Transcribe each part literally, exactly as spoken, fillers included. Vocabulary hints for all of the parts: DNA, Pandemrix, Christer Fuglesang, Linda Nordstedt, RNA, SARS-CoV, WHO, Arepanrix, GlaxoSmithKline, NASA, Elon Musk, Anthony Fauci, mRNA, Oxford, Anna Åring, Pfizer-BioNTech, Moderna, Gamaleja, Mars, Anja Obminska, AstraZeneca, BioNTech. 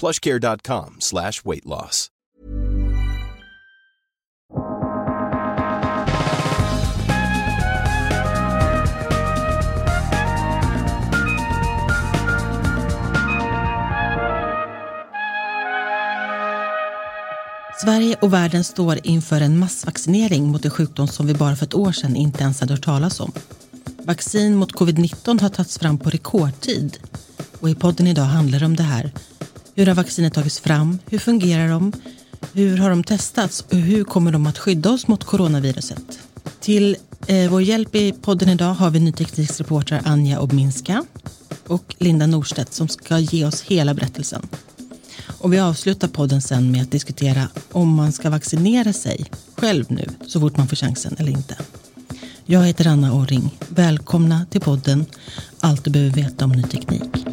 PlushCare.com slash weight loss. Sverige och världen står inför en massvaccinering mot en sjukdom som vi bara för ett år sedan inte ens hade hört talas om. Vaccin mot covid nitton har tagits fram på rekordtid. Och i podden idag handlar det om det här. Hur har vaccinet tagits fram? Hur fungerar de? Hur har de testats? Och hur kommer de att skydda oss mot coronaviruset? Till eh, vår hjälp i podden idag har vi nytekniksreportrar Anja Obminska och Linda Nordstedt som ska ge oss hela berättelsen. Och vi avslutar podden sen med att diskutera om man ska vaccinera sig själv nu så fort man får chansen eller inte. Jag heter Anna Åring. Välkomna till podden Allt du behöver veta om ny teknik.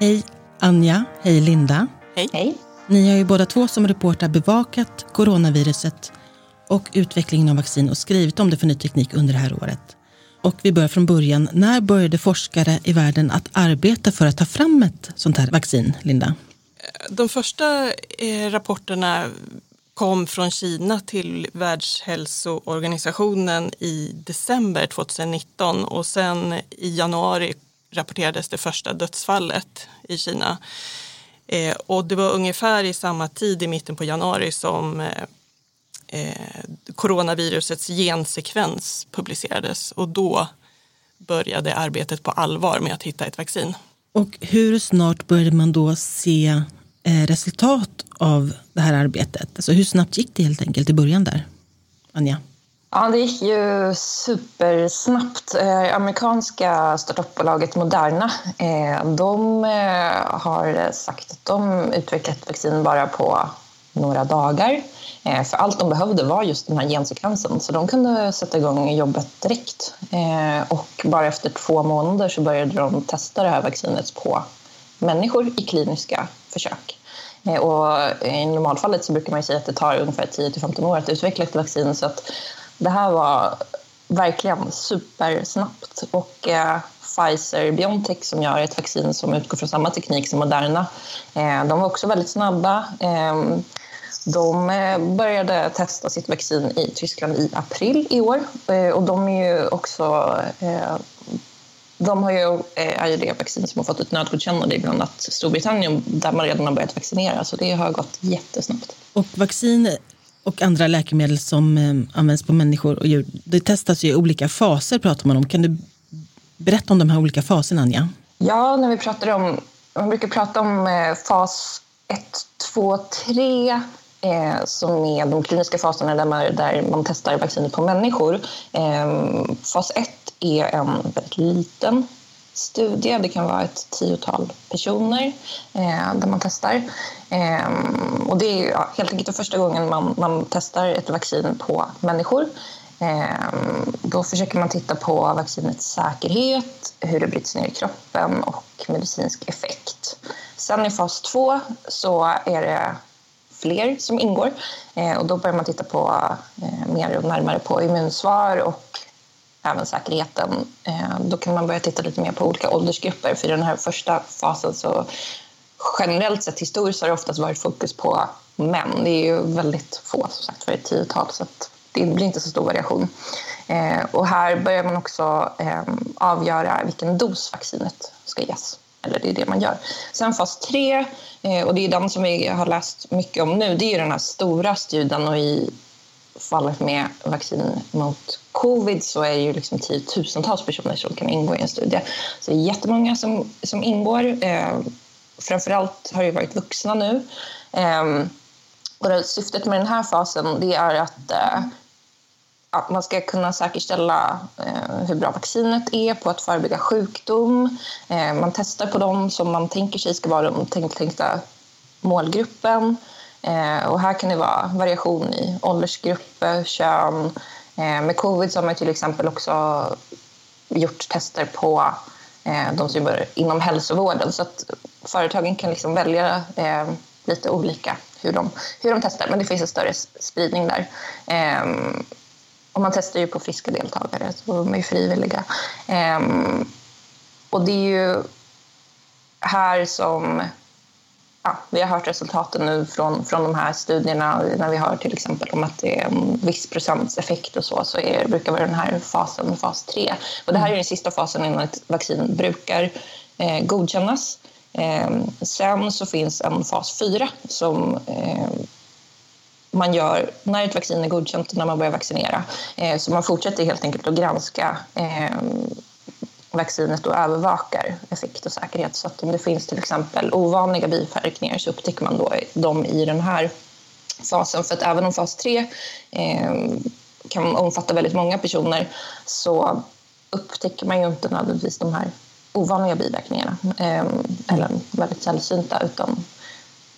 Hej Anja, hej Linda. Hej. Hej. Ni har ju båda två som reportrar bevakat coronaviruset och utvecklingen av vaccin och skrivit om det för ny teknik under det här året. Och vi börjar från början. När började forskare i världen att arbeta för att ta fram ett sånt här vaccin, Linda? De första eh, rapporterna kom från Kina till Världshälsoorganisationen i december tjugonitton och sen i januari rapporterades det första dödsfallet i Kina. Eh, och det var ungefär i samma tid i mitten på januari som eh, Eh, coronavirusets gensekvens publicerades och då började arbetet på allvar med att hitta ett vaccin. Och hur snart började man då se eh, resultat av det här arbetet? Alltså hur snabbt gick det helt enkelt i början där, Anja? Ja, det gick ju supersnabbt. Eh, amerikanska startupbolaget Moderna, eh, de eh, har sagt att de utvecklat vaccin bara på några dagar. För allt de behövde var just den här gensekvensen. Så de kunde sätta igång jobbet direkt. Och bara efter två månader så började de testa det här vaccinet på människor i kliniska försök. Och i normalfallet så brukar man säga att det tar ungefär tio till femton år att utveckla ett vaccin. Så att det här var verkligen supersnabbt. Och Pfizer-BioNTech som gör ett vaccin som utgår från samma teknik som Moderna. De var också väldigt snabba. De började testa sitt vaccin i Tyskland i april i år och de är ju också de har ju, är ju det vaccin som har fått ett nödgodkännande i bland annat Storbritannien där man redan har börjat vaccinera, så det har gått jättesnabbt. Och vaccin och andra läkemedel som används på människor och djur, det testas ju i olika faser pratar man om. Kan du berätta om de här olika faserna, Anja? Ja, när vi pratar om man brukar prata om fas ett, två, tre som är de kliniska faserna där man, där man testar vaccinet på människor. Fas ett är en väldigt liten studie. Det kan vara ett tiotal personer där man testar. Och det är helt enkelt första gången man, man testar ett vaccin på människor. Då försöker man titta på vaccinets säkerhet, hur det bryts ner i kroppen och medicinsk effekt. Sen i fas två så är det fler som ingår och då börjar man titta på mer och närmare på immunsvar och även säkerheten. Då kan man börja titta lite mer på olika åldersgrupper, för i den här första fasen så generellt sett historiskt har det oftast varit fokus på män. Det är ju väldigt få som sagt, för ett tiotal, så att det blir inte så stor variation. Och här börjar man också avgöra vilken dos vaccinet ska ges. Eller det är det man gör. Sen fas tre, och det är den som vi har läst mycket om nu, det är ju den här stora studien, och i fallet med vaccin mot covid så är det ju liksom tiotusentals personer som kan ingå i en studie. Så det är jättemånga som, som ingår. Framförallt har det varit vuxna nu. Och det, syftet med den här fasen det är att ja, man ska kunna säkerställa eh, hur bra vaccinet är på att förebygga sjukdom. Eh, man testar på dem som man tänker sig ska vara den tänk- tänkta målgruppen. Eh, och här kan det vara variation i åldersgrupper, kön. Eh, med covid så har man till exempel också gjort tester på eh, de som jobbar inom hälsovården. Så att företagen kan liksom välja eh, lite olika hur de, hur de testar. Men det finns en större spridning där. Eh, och man testar ju på friska deltagare, så de är ju frivilliga. Eh, och det är ju här som... Ja, vi har hört resultaten nu från, från de här studierna, när vi hör till exempel om att det är en viss procents effekt och så, så är, det brukar vara den här fasen, fas tre. Och det här är den sista fasen innan ett vaccin brukar eh, godkännas. Eh, sen så finns en fas fyra som eh, man gör när ett vaccin är godkänt, när man börjar vaccinera. Eh, så man fortsätter helt enkelt att granska eh, vaccinet och övervakar effekt och säkerhet, så att om det finns till exempel ovanliga biverkningar så upptäcker man då dem i den här fasen. För att även om fas tre eh, kan omfatta väldigt många personer, så upptäcker man ju inte nödvändigtvis de här ovanliga biverkningarna eh, eller väldigt sällsynta, utan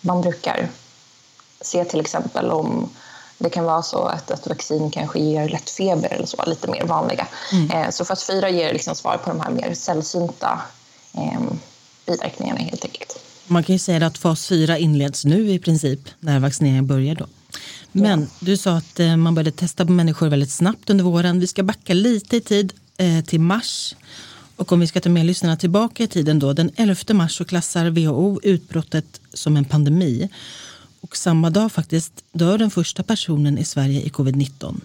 man brukar se till exempel om det kan vara så att ett vaccin kanske ger lätt feber eller så, lite mer vanliga. Mm. Eh, så fas fyra ger liksom svar på de här mer sällsynta eh, biverkningarna helt enkelt. Man kan ju säga att fas fyra inleds nu i princip när vaccineringen börjar då. Men ja. Du sa att eh, man började testa på människor väldigt snabbt under våren. Vi ska backa lite i tid eh, till mars. Och om vi ska ta med lyssnarna tillbaka i tiden då, den elfte mars så klassar W H O utbrottet som en pandemi. Och samma dag faktiskt dör den första personen i Sverige i covid nitton.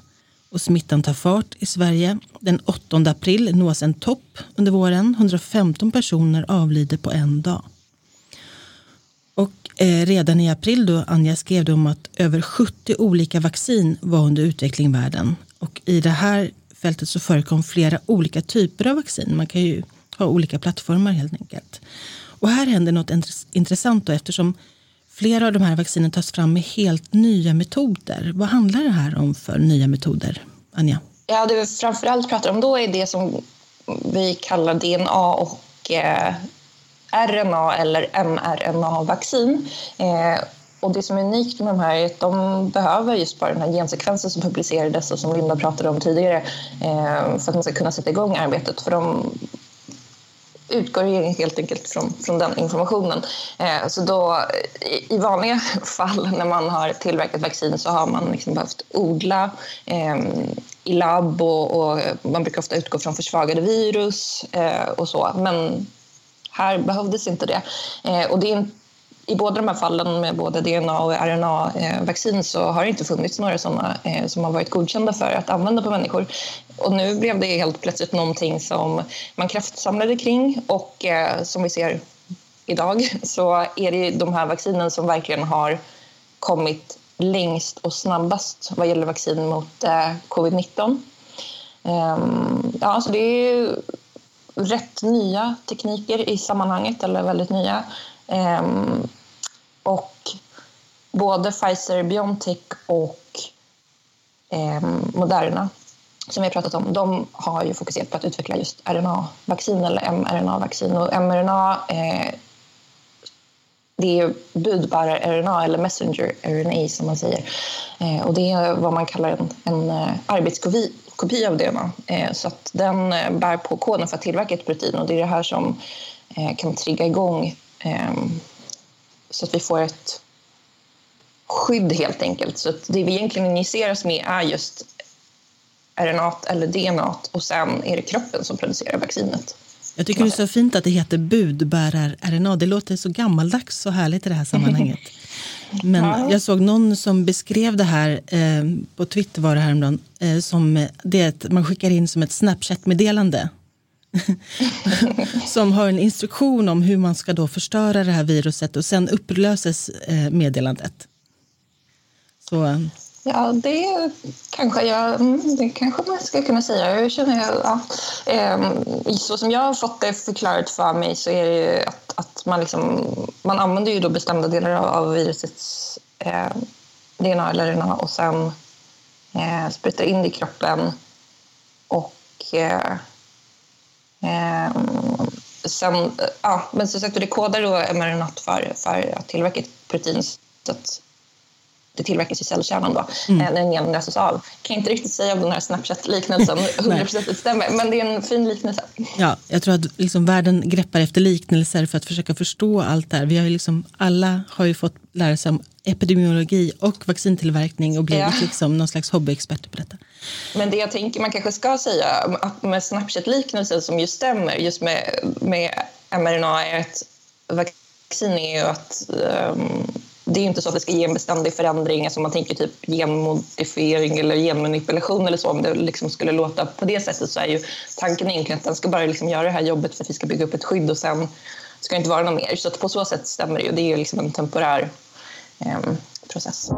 Och smittan tar fart i Sverige. Den åttonde april nås en topp under våren. hundrafemton personer avlider på en dag. Och eh, redan i april då, Anja, skrev om att över sjuttio olika vaccin var under utveckling i världen. Och i det här fältet så förekom flera olika typer av vaccin. Man kan ju ha olika plattformar helt enkelt. Och här händer något intress- intressant då, eftersom flera av de här vaccinen tas fram med helt nya metoder. Vad handlar det här om för nya metoder, Anja? Ja, det vi framförallt pratar om då är det som vi kallar D N A och eh, R N A eller mRNA-vaccin. Eh, och det som är unikt med de här är att de behöver just bara den här gensekvensen som publicerades och som Linda pratade om tidigare eh, för att man ska kunna sätta igång arbetet, för de utgår helt enkelt från, från den informationen. Eh, så då, i, i vanliga fall när man har tillverkat vaccin så har man liksom behövt odla eh, i labb och, och man brukar ofta utgå från försvagade virus eh, och så. Men här behövdes inte det. Eh, och det är en, i båda de här fallen med både D N A och R N A-vaccin så har det inte funnits några sådana eh, som har varit godkända för att använda på människor. Och nu blev det helt plötsligt någonting som man kraftsamlade kring, och eh, som vi ser idag så är det de här vaccinen som verkligen har kommit längst och snabbast vad gäller vaccin mot eh, covid nitton. Ehm, ja, så det är ju rätt nya tekniker i sammanhanget, eller väldigt nya. Ehm, och både Pfizer-BioNTech och eh, Moderna, som vi har pratat om, de har ju fokuserat på att utveckla just R N A-vaccin eller mRNA-vaccin. Och mRNA, eh, det är budbärare R N A eller messenger R N A som man säger. Eh, och det är vad man kallar en, en arbetskopia av D N A. Eh, så att den bär på koden för att tillverka ett protein, och det är det här som eh, kan trigga igång eh, så att vi får ett skydd helt enkelt. Så att det vi egentligen injiceras med är just R N A eller D N A, och sen är det kroppen som producerar vaccinet. Jag tycker det är så fint att det heter budbärar-R N A. Det låter så gammaldags, så härligt i det här sammanhanget. Men ja. Jag såg någon som beskrev det här eh, på Twitter var det häromdagen, eh, som det man skickar in som ett Snapchat-meddelande som har en instruktion om hur man ska då förstöra det här viruset, och sen upplöses eh, meddelandet. Så... Ja, det kanske, jag, det kanske man ska kunna säga. Jag känner, ja. Så som jag har fått det förklarat för mig så är det ju att, att man, liksom, man använder ju då bestämda delar av virusets eh, D N A eller R N A, och sen eh, sprutar in i kroppen. Och eh, eh, sen, ja, men som sagt, det kodar då mRNA för, för att tillverka ett protein så att det tillverkas i cellkärnan då, mm. när den genomläses av. Kan inte riktigt säga om den här Snapchat-liknelsen hundra procent stämmer, men det är en fin liknelse. Ja, jag tror att liksom världen greppar efter liknelser för att försöka förstå allt det här. Vi har ju liksom, alla har ju fått lära sig om epidemiologi och vaccintillverkning och blivit ja. liksom någon slags hobbyexperter på detta. Men det jag tänker man kanske ska säga att med Snapchat-liknelsen som ju stämmer just med, med mRNA är att vaccin är ju att um, det är inte så att det ska ge en beständig förändring, alltså man tänker typ genmodifiering eller genmanipulation eller så, om det liksom skulle låta på det sättet, så är ju tanken egentligen att den ska bara liksom göra det här jobbet för att vi ska bygga upp ett skydd och sen ska det inte vara något mer. Så att på så sätt stämmer det ju, det är ju liksom en temporär eh, process.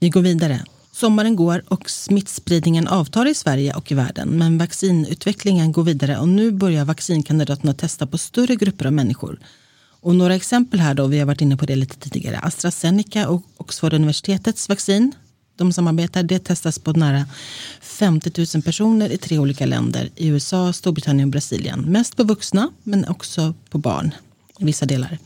Vi går vidare. Sommaren går och smittspridningen avtar i Sverige och i världen, men vaccinutvecklingen går vidare och nu börjar vaccinkandidaterna testa på större grupper av människor. Och några exempel här då, vi har varit inne på det lite tidigare. AstraZeneca och Oxford universitetets vaccin, de samarbetar, det testas på nära femtio tusen personer i tre olika länder. I U S A, Storbritannien och Brasilien. Mest på vuxna, men också på barn i vissa delar.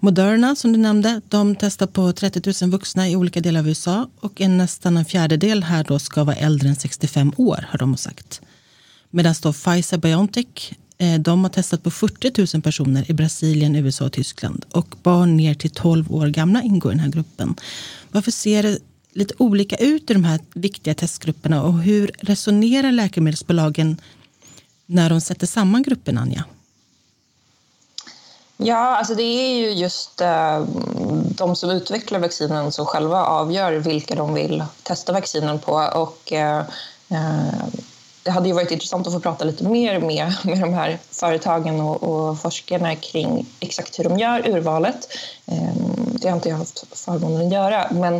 Moderna, som du nämnde, de testar på trettio tusen vuxna i olika delar av U S A. Och en nästan en fjärdedel här då ska vara äldre än sextiofem år, har de sagt. Medan då Pfizer-BioNTech, de har testat på fyrtio tusen personer i Brasilien, U S A och Tyskland. Och barn ner till tolv år gamla ingår i den här gruppen. Varför ser det lite olika ut i de här viktiga testgrupperna? Och hur resonerar läkemedelsbolagen när de sätter samman gruppen, Anja? Ja, alltså det är ju just eh, de som utvecklar vaccinen som själva avgör vilka de vill testa vaccinen på. Och Eh, eh, det hade ju varit intressant att få prata lite mer med, med de här företagen och, och forskarna kring exakt hur de gör urvalet. Det har inte jag haft förmånen att göra. Men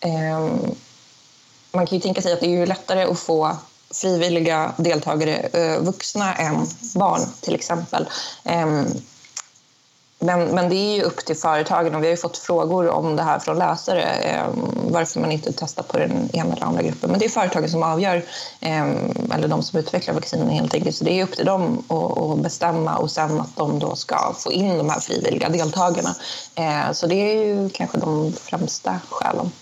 eh, man kan ju tänka sig att det är ju lättare att få frivilliga deltagare, eh, vuxna än barn till exempel. Eh, men, men det är ju upp till företagen och vi har ju fått frågor om det här från läsare. Eh, varför man inte testar på den ena eller andra gruppen. Men det är företagen som avgör, eh, eller de som utvecklar vaccinen helt enkelt. Så det är upp till dem att, att bestämma och sen att de då ska få in de här frivilliga deltagarna. Eh, så det är ju kanske de främsta skälen.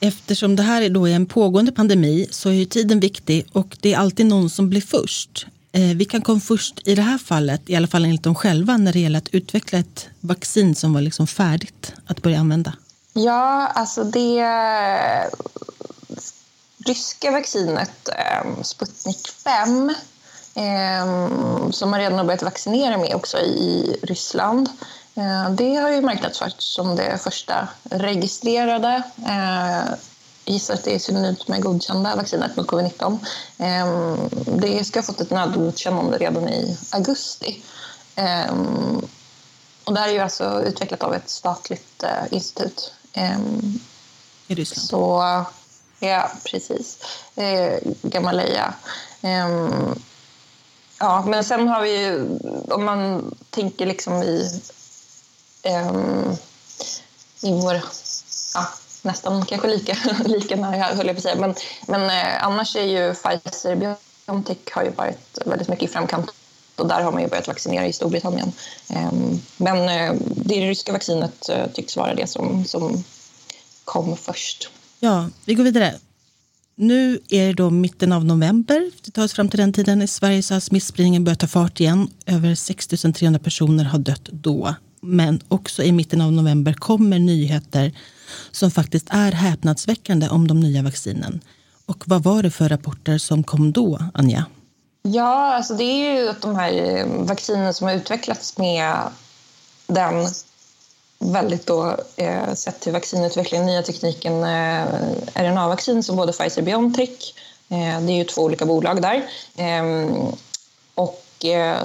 Eftersom det här då är en pågående pandemi så är ju tiden viktig och det är alltid någon som blir först. Eh, vi kan komma först i det här fallet, i alla fall enligt dem själva, när det gäller att utveckla ett vaccin som var liksom färdigt att börja använda. Ja, alltså det ryska vaccinet Sputnik fem som man redan har börjat vaccinera med också i Ryssland, det har ju marknadsförts som det första registrerade. Jag gissar att det är synonymt med godkända vaccinet mot covid nitton. Det ska ha fått ett nödgodkännande redan i augusti. Och det här är ju alltså utvecklat av ett statligt eh, institut. Ehm, I Ryssland? Så, ja, precis. Ehm, Gamaleja. Ehm, ja, men sen har vi ju, om man tänker liksom i, ehm, i vår, ja, nästan kanske lika, lika när jag höll jag på att säga. Men, men eh, annars är ju Pfizer-BioNTech har ju varit väldigt mycket i framkant. Och där har man ju börjat vaccinera i Storbritannien. Men det ryska vaccinet tycks vara det som, som kom först. Ja, vi går vidare. Nu är det då mitten av november. Det tar oss fram till den tiden. I Sverige så har smittspridningen börjat ta fart igen. Över sex tusen trehundra personer har dött då. Men också i mitten av november kommer nyheter som faktiskt är häpnadsväckande om de nya vaccinen. Och vad var det för rapporter som kom då, Anja? Ja, alltså det är ju att de här vaccinen som har utvecklats med den väldigt då, eh, sett till vaccinutvecklingen, nya tekniken, eh, R N A-vaccin som både Pfizer och BioNTech, eh, det är ju två olika bolag där, eh, och eh,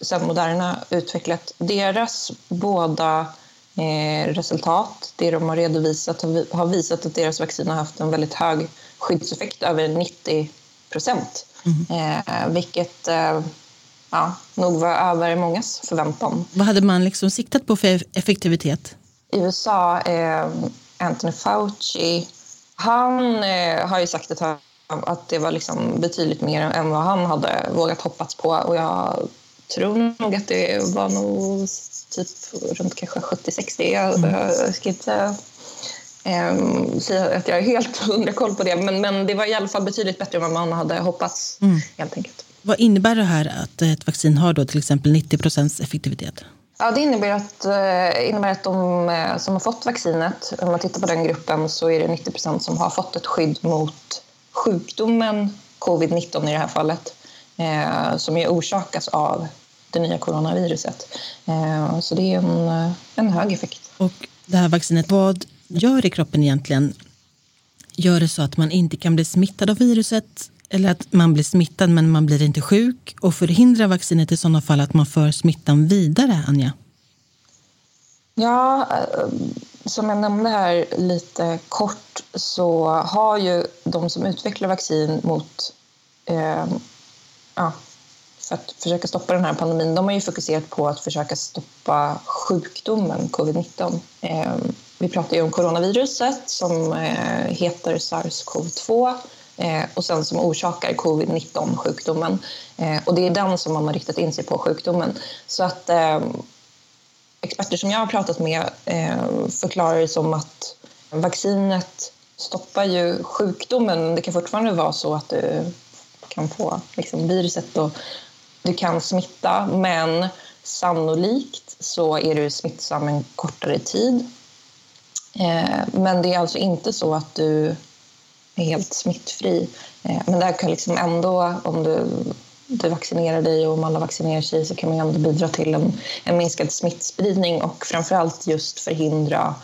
sen Moderna utvecklat deras båda eh, resultat. Det de har redovisat har visat att deras vaccin har haft en väldigt hög skyddseffekt, över nittio procent. Mm. Eh, vilket eh, ja, nog var över mångas förväntan. Vad hade man liksom siktat på för effektivitet? I U S A eh, Anthony Fauci, han eh, har ju sagt att, han, att det var liksom betydligt mer än vad han hade vågat hoppats på. Och jag tror nog att det var nog typ runt kanske sjuttio sextio. Jag, mm. jag ska inte eh, säga att jag är helt hundra koll på det. Men, men det var i alla fall betydligt bättre än vad man hade hoppats, mm. helt enkelt. Vad innebär det här att ett vaccin har då till exempel nittio procent effektivitet? Ja, det innebär att, innebär att de som har fått vaccinet, om man tittar på den gruppen så är det nittio procent som har fått ett skydd mot sjukdomen covid nitton i det här fallet, eh, som ju orsakas av det nya coronaviruset. Eh, så det är en, en hög effekt. Och det här vaccinet, vad gör i kroppen egentligen? Gör det så att man inte kan bli smittad av viruset? Eller att man blir smittad men man blir inte sjuk, och förhindrar vaccinet i sådana fall att man för smittan vidare, Anja? Ja, som jag nämnde här lite kort så har ju de som utvecklar vaccin mot eh, ja, för att försöka stoppa den här pandemin, de har ju fokuserat på att försöka stoppa sjukdomen covid nitton. Eh, vi pratar ju om coronaviruset som eh, heter SARS-CoV två. Och sen som orsakar covid nitton-sjukdomen. Och det är den som man har riktat in sig på, sjukdomen. Så att eh, experter som jag har pratat med eh, förklarar det som att vaccinet stoppar ju sjukdomen. Det kan fortfarande vara så att du kan få liksom, viruset och du kan smitta. Men sannolikt så är du smittsam en kortare tid. Eh, men det är alltså inte så att du är helt smittfri. Men där kan liksom ändå, om du, du vaccinerar dig och om alla vaccinerar sig, så kan man ändå bidra till en, en minskad smittspridning och framförallt just förhindra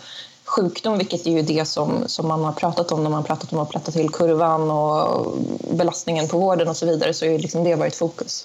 sjukdom, vilket är ju det som, som man har pratat om när man har pratat om att platta till kurvan och belastningen på vården och så vidare, så är ju liksom det varit fokus.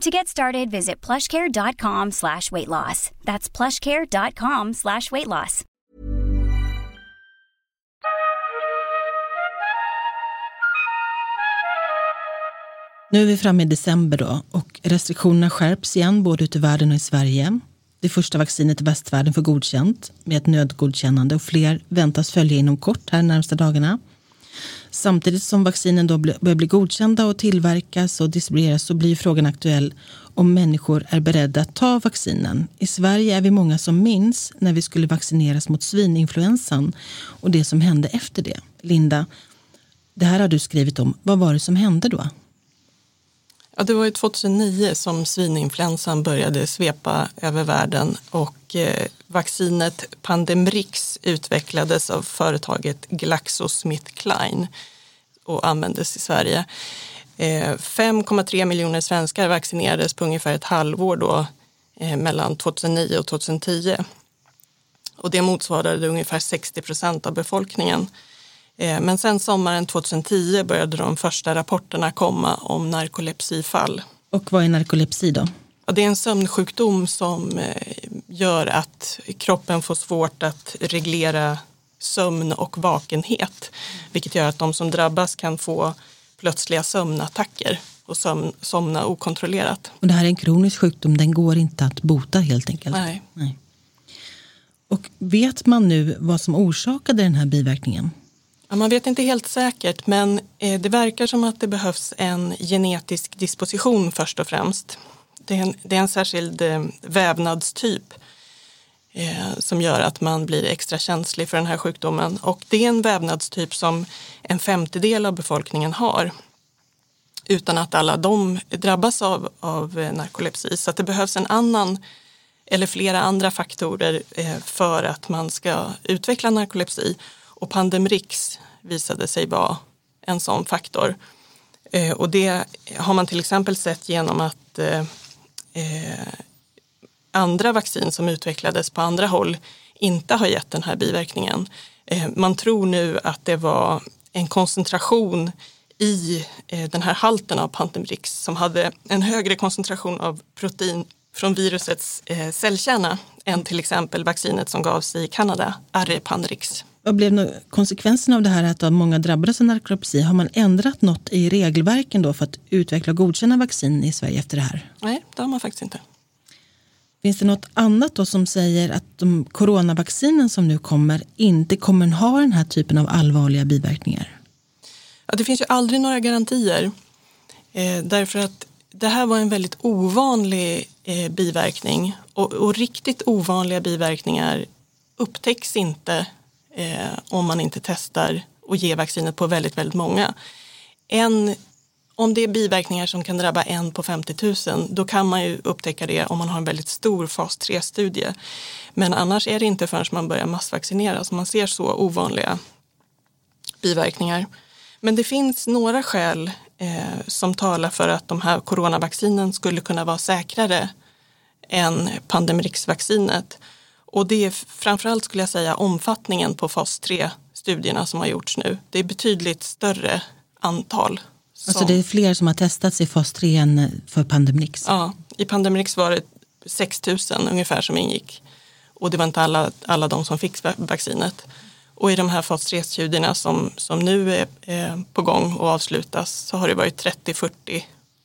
To get started, visit plushcare.com slash weight loss. That's plushcare.com slash weight loss. Nu är vi framme i december då, och restriktionerna skärps igen både ute i världen och i Sverige. Det första vaccinet i västvärlden får godkänt med ett nödgodkännande, och fler väntas följa inom kort här de närmaste dagarna. Samtidigt som vaccinen då börjar bli godkända och tillverkas och distribueras, så blir frågan aktuell om människor är beredda att ta vaccinen. I Sverige är vi många som minns när vi skulle vaccineras mot svininfluensan och det som hände efter det. Linda, det här har du skrivit om. Vad var det som hände då? Ja, det var ju tjugohundranio som svininfluensan började svepa över världen, och eh, vaccinet Pandemrix utvecklades av företaget GlaxoSmithKline och användes i Sverige. Eh, fem komma tre miljoner svenskar vaccinerades på ungefär ett halvår då, eh, mellan tjugohundranio och tjugotio. Och det motsvarade ungefär sextio procent av befolkningen. Men sen sommaren tjugohundratio började de första rapporterna komma om narkolepsifall. Och vad är narkolepsi då? Ja, det är en sömnsjukdom som gör att kroppen får svårt att reglera sömn och vakenhet. Vilket gör att de som drabbas kan få plötsliga sömnattacker och sömn, somna okontrollerat. Och det här är en kronisk sjukdom, den går inte att bota helt enkelt? Nej. Nej. Och vet man nu vad som orsakade den här biverkningen? Ja, man vet inte helt säkert, men det verkar som att det behövs en genetisk disposition först och främst. Det är en, det är en särskild vävnadstyp eh, som gör att man blir extra känslig för den här sjukdomen. Och det är en vävnadstyp som en femtedel av befolkningen har, utan att alla de drabbas av, av narkolepsi. Så att det behövs en annan eller flera andra faktorer eh, för att man ska utveckla narkolepsi. Och Pandemrix visade sig vara en sån faktor. Eh, och det har man till exempel sett genom att eh, eh, andra vaccin som utvecklades på andra håll inte har gett den här biverkningen. Eh, man tror nu att det var en koncentration i eh, den här halten av Pandemrix som hade en högre koncentration av protein från virusets eh, cellkärna än till exempel vaccinet som gavs i Kanada, Arepanrix. Vad blev konsekvensen av det här att många drabbades av narkolepsi? Har man ändrat något i regelverken då för att utveckla och godkänna vaccin i Sverige efter det här? Nej, det har man faktiskt inte. Finns det något annat då som säger att de coronavaccinen som nu kommer inte kommer ha den här typen av allvarliga biverkningar? Ja, det finns ju aldrig några garantier. Eh, därför att det här var en väldigt ovanlig eh, biverkning. Och, och riktigt ovanliga biverkningar upptäcks inte Eh, om man inte testar och ger vaccinet på väldigt, väldigt många. En, om det är biverkningar som kan drabba en på femtio tusen, då kan man ju upptäcka det om man har en väldigt stor fas tre-studie. Men annars är det inte förrän man börjar massvaccinera som man ser så ovanliga biverkningar. Men det finns några skäl eh, som talar för att de här coronavaccinen skulle kunna vara säkrare än Pandemrix-vaccinet. Och det är framförallt, skulle jag säga, omfattningen på fas tre-studierna som har gjorts nu. Det är betydligt större antal. Som... Alltså det är fler som har testats i fas tre än för Pandemrix? Ja, i Pandemrix var det sex tusen ungefär som ingick. Och det var inte alla, alla de som fick vaccinet. Och i de här fas tre-studierna som, som nu är eh, på gång och avslutas så har det varit trettio till fyrtio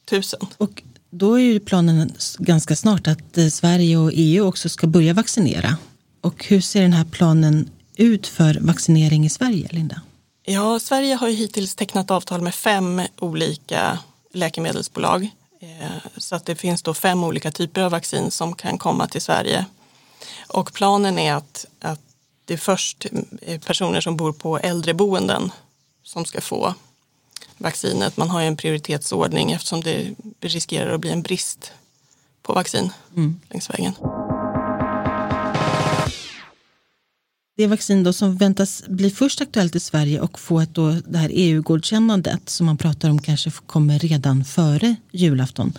tusen. Och... Då är ju planen ganska snart att Sverige och E U också ska börja vaccinera. Och hur ser den här planen ut för vaccinering i Sverige, Linda? Ja, Sverige har ju hittills tecknat avtal med fem olika läkemedelsbolag. Så att det finns då fem olika typer av vaccin som kan komma till Sverige. Och planen är att, att det är först personer som bor på äldreboenden som ska få vaccinet. Man har ju en prioritetsordning eftersom det riskerar att bli en brist på vaccin mm. längs vägen. Det vaccin då som väntas bli först aktuellt i Sverige och få ett då det här E U-godkännandet som man pratar om kanske kommer redan före julafton.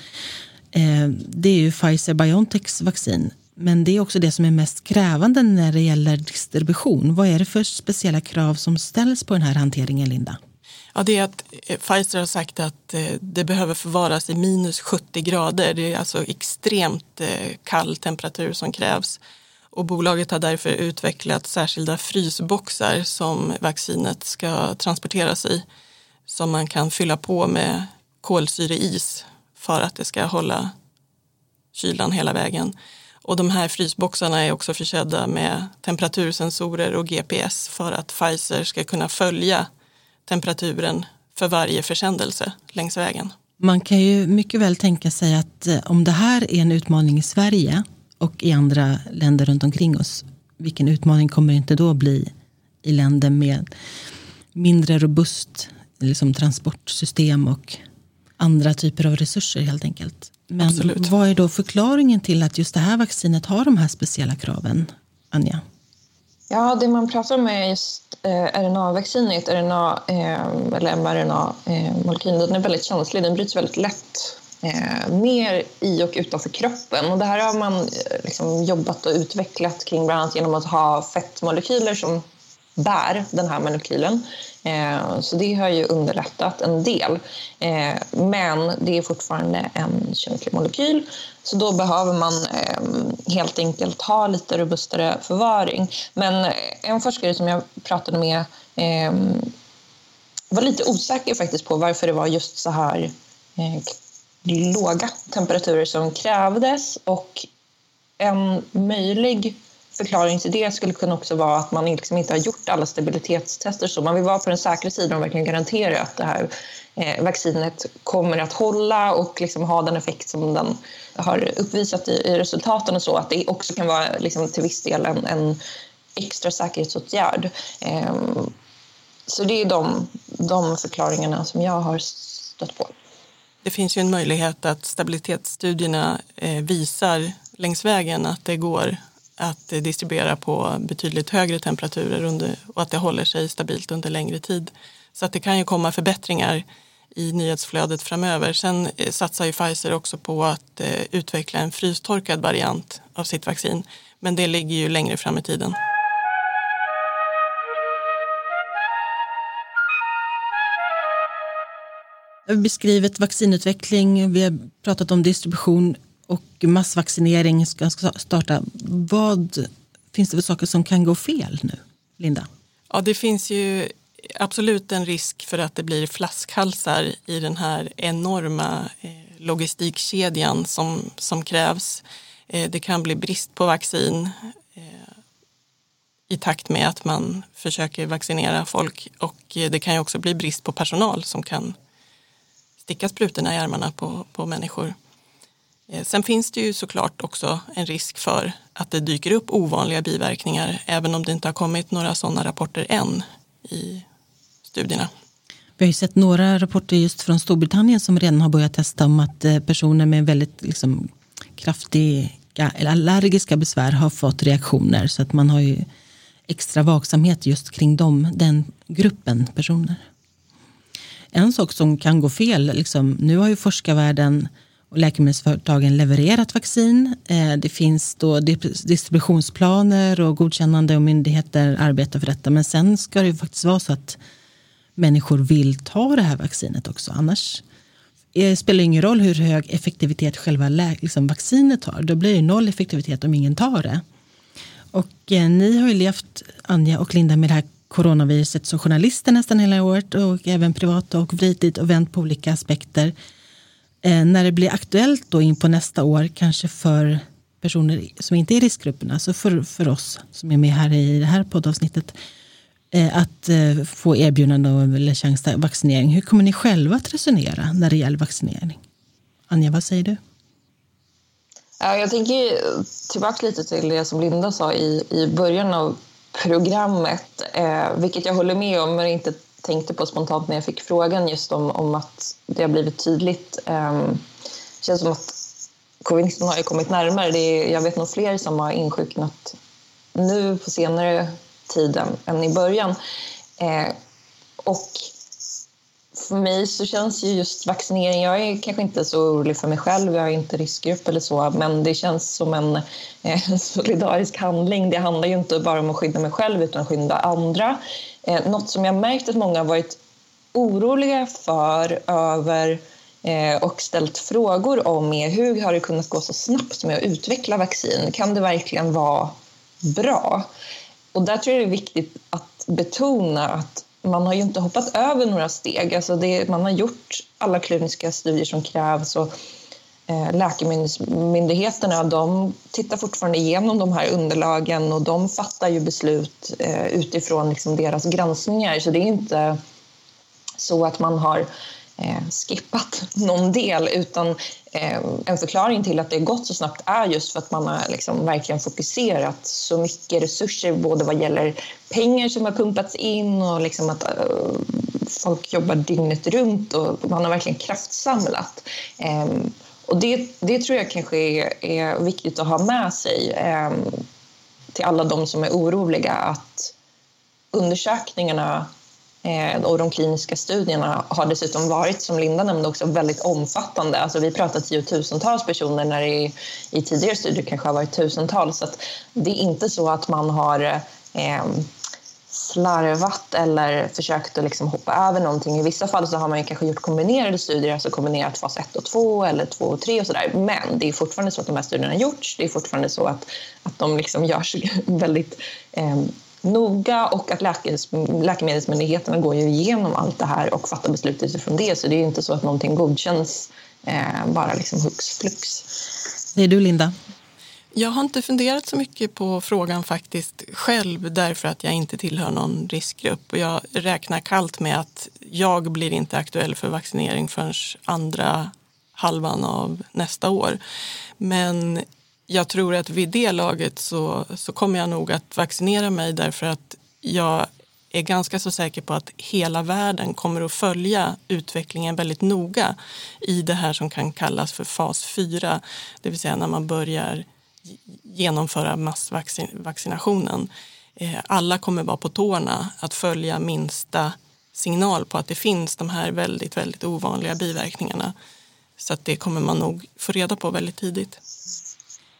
Det är ju Pfizer-BioNTechs vaccin. Men det är också det som är mest krävande när det gäller distribution. Vad är det för speciella krav som ställs på den här hanteringen, Linda? Ja, det är att Pfizer har sagt att det behöver förvaras i minus sjuttio grader. Det är alltså extremt kall temperatur som krävs. Och bolaget har därför utvecklat särskilda frysboxar som vaccinet ska transporteras i. Som man kan fylla på med kolsyreis för att det ska hålla kylan hela vägen. Och de här frysboxarna är också försedda med temperatursensorer och G P S för att Pfizer ska kunna följa temperaturen för varje försändelse längs vägen. Man kan ju mycket väl tänka sig att om det här är en utmaning i Sverige och i andra länder runt omkring oss, vilken utmaning kommer inte då bli i länder med mindre robust liksom transportsystem och andra typer av resurser helt enkelt. Men absolut. Vad är då förklaringen till att just det här vaccinet har de här speciella kraven, Anja? Ja, det man pratar om är just eh, R N A-vaccinet, R N A, eh, eller mRNA-molekylen. Eh, den är väldigt känslig, den bryts väldigt lätt eh, ner i och utanför kroppen. Och det här har man eh, liksom jobbat och utvecklat kring bland annat genom att ha fettmolekyler som bär den här molekylen. Eh, så det har ju underlättat en del. Eh, men det är fortfarande en känslig molekyl. Så då behöver man eh, helt enkelt ha lite robustare förvaring. Men en forskare som jag pratade med eh, var lite osäker faktiskt på varför det var just så här eh, låga temperaturer som krävdes. Och en möjlig förklaring till det skulle kunna också vara att man liksom inte har gjort alla stabilitetstester. Så man vill vara på den säkra sidan och verkligen garantera att det här vaccinet kommer att hålla och liksom ha den effekt som den har uppvisat i, i resultaten och så. Att det också kan vara liksom till viss del en, en extra säkerhetsåtgärd. Ehm, så det är de, de förklaringarna som jag har stött på. Det finns ju en möjlighet att stabilitetsstudierna visar längs vägen att det går att distribuera på betydligt högre temperaturer under, och att det håller sig stabilt under längre tid. Så att det kan ju komma förbättringar i nyhetsflödet framöver. Sen satsar ju Pfizer också på att utveckla en frystorkad variant av sitt vaccin. Men det ligger ju längre fram i tiden. Vi har beskrivit vaccinutveckling, vi har pratat om distribution och massvaccinering ska starta. Vad finns det för saker som kan gå fel nu, Linda? Ja, det finns ju absolut en risk för att det blir flaskhalsar i den här enorma logistikkedjan som, som krävs. Det kan bli brist på vaccin i takt med att man försöker vaccinera folk. Och det kan ju också bli brist på personal som kan sticka sprutorna i armarna på, på människor. Sen finns det ju såklart också en risk för att det dyker upp ovanliga biverkningar, även om det inte har kommit några sådana rapporter än i studierna. Vi har ju sett några rapporter just från Storbritannien som redan har börjat testa om att personer med väldigt liksom, kraftiga eller allergiska besvär har fått reaktioner. Så att man har ju extra vaksamhet just kring dem, den gruppen personer. En sak som kan gå fel, liksom, nu har ju forskarvärlden och läkemedelsföretagen levererat vaccin. Det finns då distributionsplaner och godkännande och myndigheter arbetar för detta. Men sen ska det ju faktiskt vara så att människor vill ta det här vaccinet också. Annars spelar det ingen roll hur hög effektivitet själva lä- liksom vaccinet har. Då blir det noll effektivitet om ingen tar det. Och eh, ni har ju levt, Anja och Linda, med det här coronaviruset som journalister nästan hela året. Och även privat och fritid och vänt på olika aspekter. När det blir aktuellt då in på nästa år, kanske för personer som inte är i riskgrupperna, så för, för oss som är med här i det här poddavsnittet, att få erbjudanden eller chans till vaccinering. Hur kommer ni själva att resonera när det gäller vaccinering? Anja, vad säger du? Jag tänker tillbaka lite till det som Linda sa i, i början av programmet, vilket jag håller med om, men inte tänkte på spontant när jag fick frågan just om, om att det har blivit tydligt. Eh, känns som att covid nitton har ju kommit närmare. Det är, jag vet nog fler som har insjuknat nu på senare tiden än i början. Eh, och för mig så känns ju just vaccinering, jag är kanske inte så orolig för mig själv, jag är inte riskgrupp eller så, men det känns som en, en solidarisk handling. Det handlar ju inte bara om att skydda mig själv utan skydda andra. Eh, något som jag märkt att många har varit oroliga för över eh, och ställt frågor om är hur har det kunnat gå så snabbt med att utveckla vaccin? Kan det verkligen vara bra? Och där tror jag det är viktigt att betona att man har ju inte hoppat över några steg. Alltså det, man har gjort alla kliniska studier som krävs och eh, läkemedelsmyndigheterna de tittar fortfarande igenom de här underlagen och de fattar ju beslut eh, utifrån liksom deras granskningar. Så det är inte så att man har eh, skippat någon del, utan eh, en förklaring till att det har gått så snabbt är just för att man har liksom verkligen fokuserat så mycket resurser både vad gäller pengar som har pumpats in och liksom att eh, folk jobbar dygnet runt och man har verkligen kraftsamlat. Eh, och det, det tror jag kanske är, är viktigt att ha med sig eh, till alla de som är oroliga, att undersökningarna och de kliniska studierna har dessutom varit, som Linda nämnde också, väldigt omfattande. Alltså vi pratar tiotusentals personer när det i, i tidigare studier kanske har varit tusentals. Så att det är inte så att man har eh, slarvat eller försökt att liksom hoppa över någonting. I vissa fall så har man ju kanske gjort kombinerade studier, alltså kombinerat fas ett och två eller två och tre och sådär. Men det är fortfarande så att de här studierna har gjorts. Det är fortfarande så att, att de liksom görs väldigt... Eh, noga och att läkemedels- läkemedelsmyndigheterna går ju igenom allt det här och fattar beslut utifrån det. Så det är ju inte så att någonting godkänns eh, bara liksom hux flux. Det är du, Linda? Jag har inte funderat så mycket på frågan faktiskt själv, därför att jag inte tillhör någon riskgrupp. Och jag räknar kallt med att jag blir inte aktuell för vaccinering förrän andra halvan av nästa år. Men jag tror att vid det laget så, så kommer jag nog att vaccinera mig, därför att jag är ganska så säker på att hela världen kommer att följa utvecklingen väldigt noga i det här som kan kallas för fas fyra. Det vill säga när man börjar genomföra massvaccinationen. Alla kommer vara på tårna att följa minsta signal på att det finns de här väldigt, väldigt ovanliga biverkningarna. Så att det kommer man nog få reda på väldigt tidigt.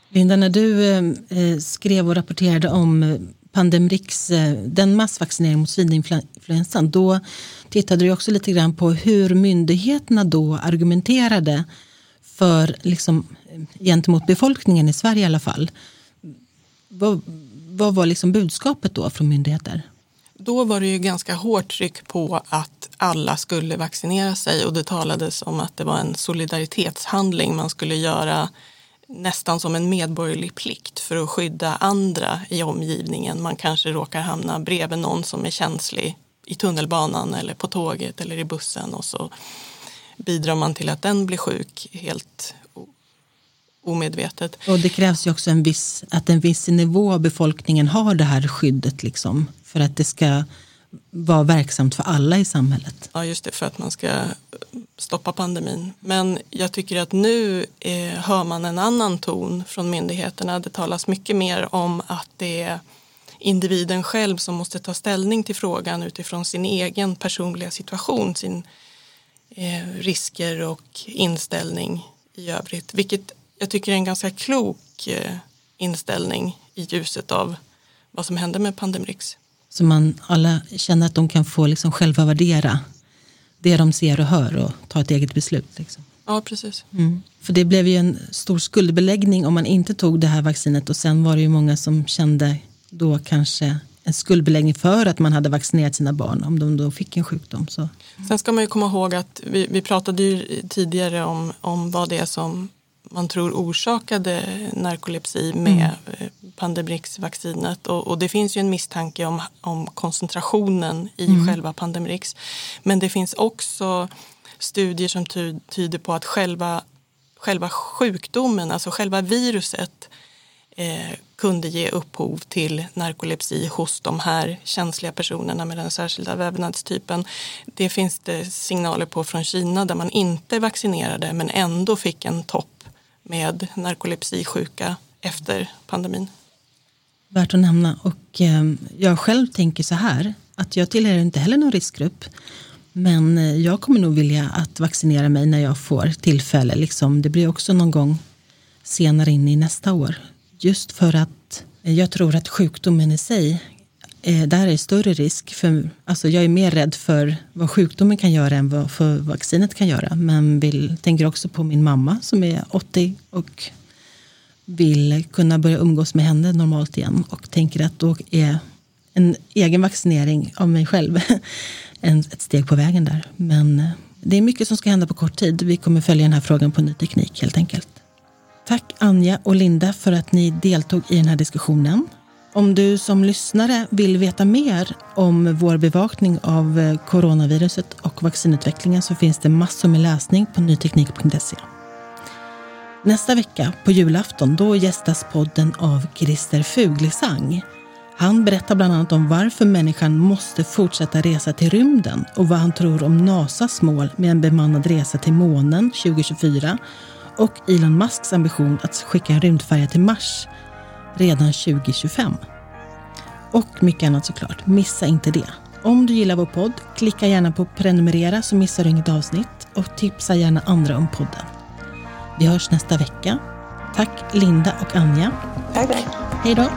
Linda, när du skrev och rapporterade om Pandemrix, den massvaccinering mot svininfluensan, då tittade du också lite grann på hur myndigheterna då argumenterade för, liksom, gentemot befolkningen i Sverige i alla fall. Vad, vad var liksom budskapet då från myndigheter? Då var det ju ganska hårt tryck på att alla skulle vaccinera sig, och det talades om att det var en solidaritetshandling man skulle göra, nästan som en medborgerlig plikt för att skydda andra i omgivningen. Man kanske råkar hamna bredvid någon som är känslig i tunnelbanan eller på tåget eller i bussen, och så bidrar man till att den blir sjuk helt omedvetet. Och det krävs ju också en viss, att en viss nivå av befolkningen har det här skyddet liksom, för att det ska vara verksamt för alla i samhället. Ja, just det, för att man ska stoppa pandemin. Men jag tycker att nu eh, hör man en annan ton från myndigheterna. Det talas mycket mer om att det är individen själv som måste ta ställning till frågan utifrån sin egen personliga situation, sin eh, risker och inställning i övrigt. Vilket jag tycker är en ganska klok eh, inställning i ljuset av vad som hände med Pandemrix. Så man alla känner att de kan få liksom själva värdera det de ser och hör och ta ett eget beslut. Liksom. Ja, precis. Mm. För det blev ju en stor skuldbeläggning om man inte tog det här vaccinet, och sen var det ju många som kände då kanske en skuldbeläggning för att man hade vaccinerat sina barn om de då fick en sjukdom. Så. Mm. Sen ska man ju komma ihåg att vi, vi pratade ju tidigare om, om vad det är som man tror orsakade narkolepsi med mm. Pandemrix-vaccinet. Och, och det finns ju en misstanke om, om koncentrationen i mm. själva Pandemrix. Men det finns också studier som ty, tyder på att själva, själva sjukdomen, alltså själva viruset, eh, kunde ge upphov till narkolepsi hos de här känsliga personerna med den särskilda vävnadstypen. Det finns det signaler på från Kina, där man inte vaccinerade men ändå fick en topp med narkolepsisjuka efter pandemin. Värt att nämna. Och eh, jag själv tänker så här, att jag tillhör inte heller någon riskgrupp, men eh, jag kommer nog vilja att vaccinera mig när jag får tillfälle. Liksom. Det blir också någon gång senare in i nästa år. Just för att eh, jag tror att sjukdomen i sig, eh, där är större risk. För, alltså, jag är mer rädd för vad sjukdomen kan göra än vad för vaccinet kan göra. Men vill, tänker också på min mamma som är åttio och vill kunna börja umgås med henne normalt igen, och tänker att då är en egen vaccinering av mig själv ett steg på vägen där. Men det är mycket som ska hända på kort tid. Vi kommer följa den här frågan på Ny Teknik helt enkelt. Tack Anja och Linda för att ni deltog i den här diskussionen. Om du som lyssnare vill veta mer om vår bevakning av coronaviruset och vaccinutvecklingen, så finns det massor med läsning på nyteknik punkt se. Nästa vecka på julafton, då gästas podden av Christer Fuglesang. Han berättar bland annat om varför människan måste fortsätta resa till rymden, och vad han tror om NASAs mål med en bemannad resa till månen tjugo tjugofyra, och Elon Musks ambition att skicka en rymdfärja till Mars redan tjugo tjugofem. Och mycket annat såklart, missa inte det. Om du gillar vår podd, klicka gärna på prenumerera så missar du inget avsnitt, och tipsa gärna andra om podden. Vi hörs nästa vecka. Tack Linda och Anja. Tack. Hej då.